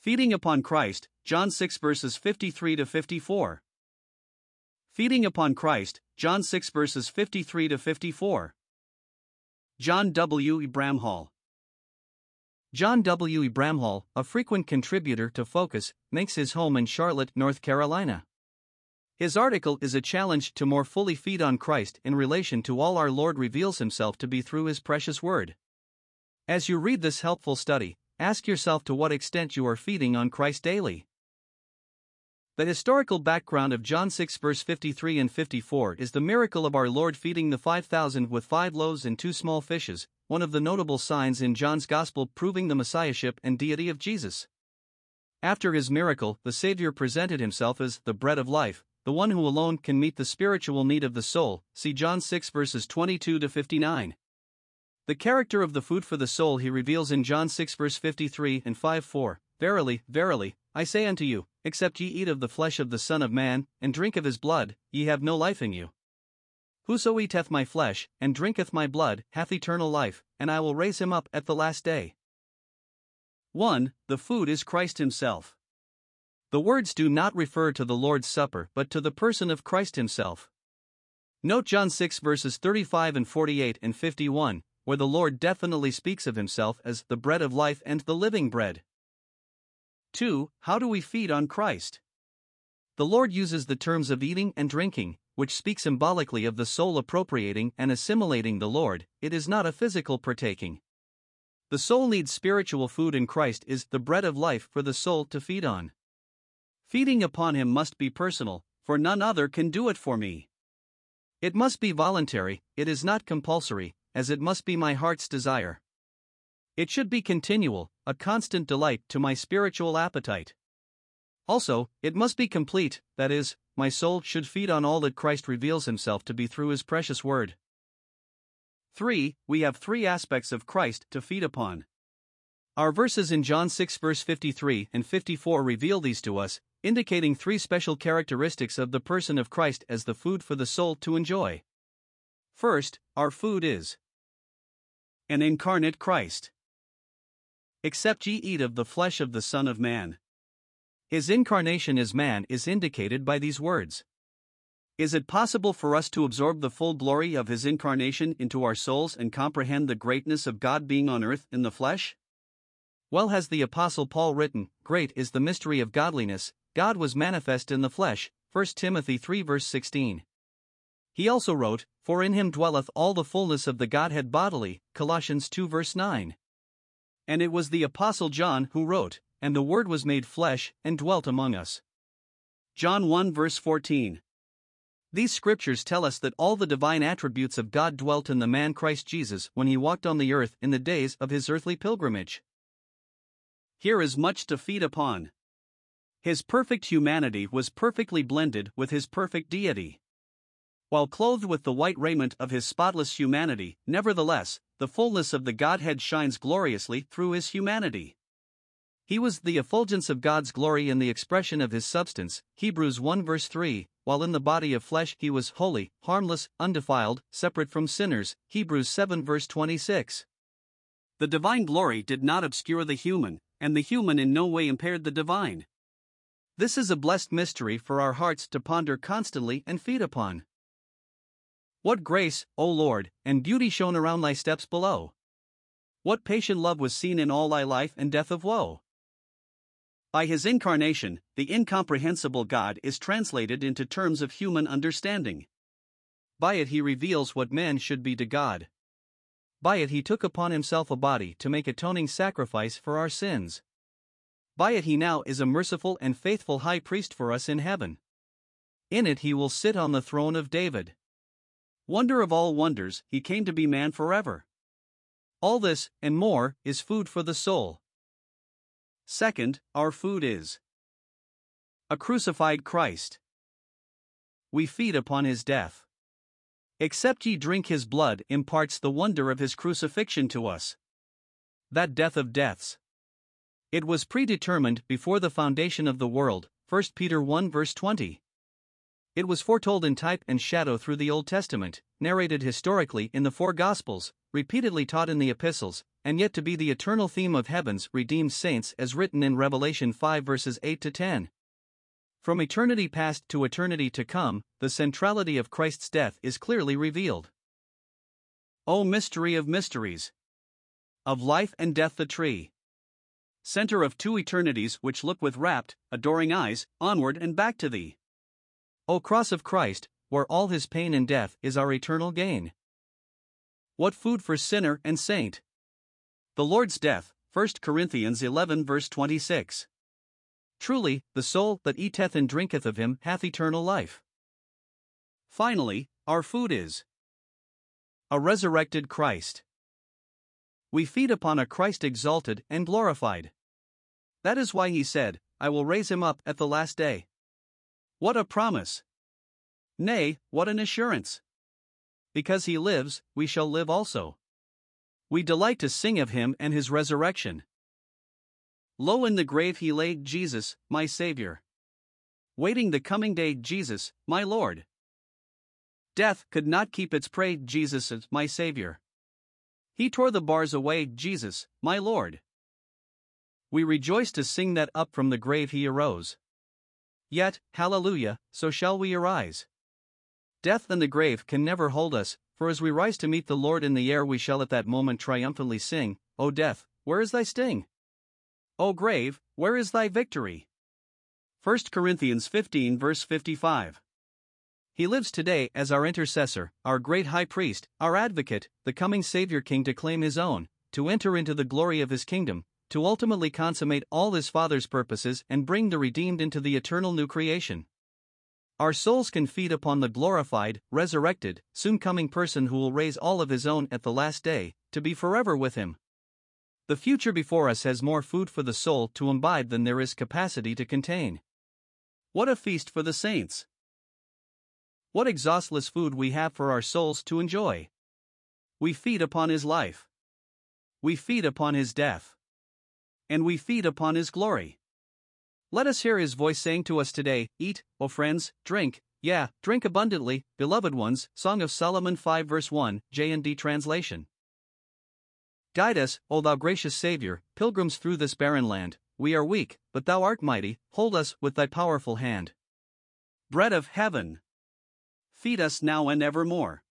Feeding upon Christ, John 6 verses 53 to 54. Feeding upon Christ, John 6 verses 53 to 54. John W. E. Bramhall. John W. E. Bramhall, a frequent contributor to Focus, makes his home in Charlotte, North Carolina. His article is a challenge to more fully feed on Christ in relation to all our Lord reveals himself to be through his precious word. As you read this helpful study, ask yourself to what extent you are feeding on Christ daily. The historical background of John 6 verse 53 and 54 is the miracle of our Lord feeding the 5,000 with 5 loaves and 2 small fishes, one of the notable signs in John's Gospel proving the messiahship and deity of Jesus. After his miracle, the Savior presented himself as the bread of life, the one who alone can meet the spiritual need of the soul, see John 6 verses 22 to 59. The character of the food for the soul he reveals in John 6 verse 53 and 54, Verily, verily, I say unto you, except ye eat of the flesh of the Son of Man, and drink of his blood, ye have no life in you. Whoso eateth my flesh, and drinketh my blood, hath eternal life, and I will raise him up at the last day. 1. The food is Christ himself. The words do not refer to the Lord's Supper but to the person of Christ himself. Note John 6 verses 35 and 48 and 51, where the Lord definitely speaks of himself as the bread of life and the living bread. 2. How do we feed on Christ? The Lord uses the terms of eating and drinking, which speak symbolically of the soul appropriating and assimilating the Lord. It is not a physical partaking. The soul needs spiritual food, and Christ is the bread of life for the soul to feed on. Feeding upon him must be personal, for none other can do it for me. It must be voluntary, it is not compulsory, as it must be my heart's desire. It should be continual, a constant delight to my spiritual appetite. Also, it must be complete, that is, my soul should feed on all that Christ reveals himself to be through his precious word. 3. We have 3 aspects of Christ to feed upon. Our verses in John 6 verse 53 and 54 reveal these to us, indicating 3 special characteristics of the person of Christ as the food for the soul to enjoy. First, our food is an incarnate Christ. Except ye eat of the flesh of the Son of Man. His incarnation as man is indicated by these words. Is it possible for us to absorb the full glory of his incarnation into our souls and comprehend the greatness of God being on earth in the flesh? Well has the Apostle Paul written, Great is the mystery of godliness, God was manifest in the flesh, 1 Timothy 3 verse 16. He also wrote, For in him dwelleth all the fullness of the Godhead bodily, Colossians 2 verse 9. And it was the Apostle John who wrote, And the Word was made flesh, and dwelt among us. John 1 verse 14. These scriptures tell us that all the divine attributes of God dwelt in the man Christ Jesus when he walked on the earth in the days of his earthly pilgrimage. Here is much to feed upon. His perfect humanity was perfectly blended with his perfect deity. While clothed with the white raiment of his spotless humanity, nevertheless, the fullness of the Godhead shines gloriously through his humanity. He was the effulgence of God's glory in the expression of his substance, Hebrews 1 verse 3, while in the body of flesh he was holy, harmless, undefiled, separate from sinners, Hebrews 7 verse 26. The divine glory did not obscure the human, and the human in no way impaired the divine. This is a blessed mystery for our hearts to ponder constantly and feed upon. What grace, O Lord, and beauty shone around thy steps below! What patient love was seen in all thy life and death of woe! By his incarnation, the incomprehensible God is translated into terms of human understanding. By it he reveals what man should be to God. By it he took upon himself a body to make atoning sacrifice for our sins. By it he now is a merciful and faithful high priest for us in heaven. In it he will sit on the throne of David. Wonder of all wonders, he came to be man forever. All this, and more, is food for the soul. Second, our food is a crucified Christ. We feed upon his death. Except ye drink his blood imparts the wonder of his crucifixion to us. That death of deaths. It was predetermined before the foundation of the world, 1 Peter 1 verse 20. It was foretold in type and shadow through the Old Testament, narrated historically in the four Gospels, repeatedly taught in the Epistles, and yet to be the eternal theme of heaven's redeemed saints as written in Revelation 5 verses 8 to 10. From eternity past to eternity to come, the centrality of Christ's death is clearly revealed. O mystery of mysteries! Of life and death the tree! Center of two eternities which look with rapt, adoring eyes, onward and back to thee! O cross of Christ, where all his pain and death is our eternal gain! What food for sinner and saint! The Lord's death, 1 Corinthians 11 verse 26. Truly, the soul that eateth and drinketh of him hath eternal life. Finally, our food is a resurrected Christ. We feed upon a Christ exalted and glorified. That is why he said, I will raise him up at the last day. What a promise! Nay, what an assurance! Because he lives, we shall live also. We delight to sing of him and his resurrection. Low in the grave he lay, Jesus, my Savior. Waiting the coming day, Jesus, my Lord. Death could not keep its prey, Jesus, my Savior. He tore the bars away, Jesus, my Lord. We rejoice to sing that up from the grave he arose. Yet, hallelujah, so shall we arise. Death and the grave can never hold us, for as we rise to meet the Lord in the air we shall at that moment triumphantly sing, O death, where is thy sting? O grave, where is thy victory? 1 Corinthians 15 verse 55. He lives today as our intercessor, our great high priest, our advocate, the coming Savior King to claim his own, to enter into the glory of his kingdom, to ultimately consummate all his Father's purposes and bring the redeemed into the eternal new creation. Our souls can feed upon the glorified, resurrected, soon coming person who will raise all of his own at the last day, to be forever with him. The future before us has more food for the soul to imbibe than there is capacity to contain. What a feast for the saints! What exhaustless food we have for our souls to enjoy! We feed upon his life. We feed upon his death. And we feed upon his glory. Let us hear his voice saying to us today, Eat, O friends, drink, yeah, drink abundantly, beloved ones, Song of Solomon 5 verse 1, J&D translation. Guide us, O thou gracious Savior, pilgrims through this barren land. We are weak, but thou art mighty, hold us with thy powerful hand. Bread of heaven, feed us now and evermore.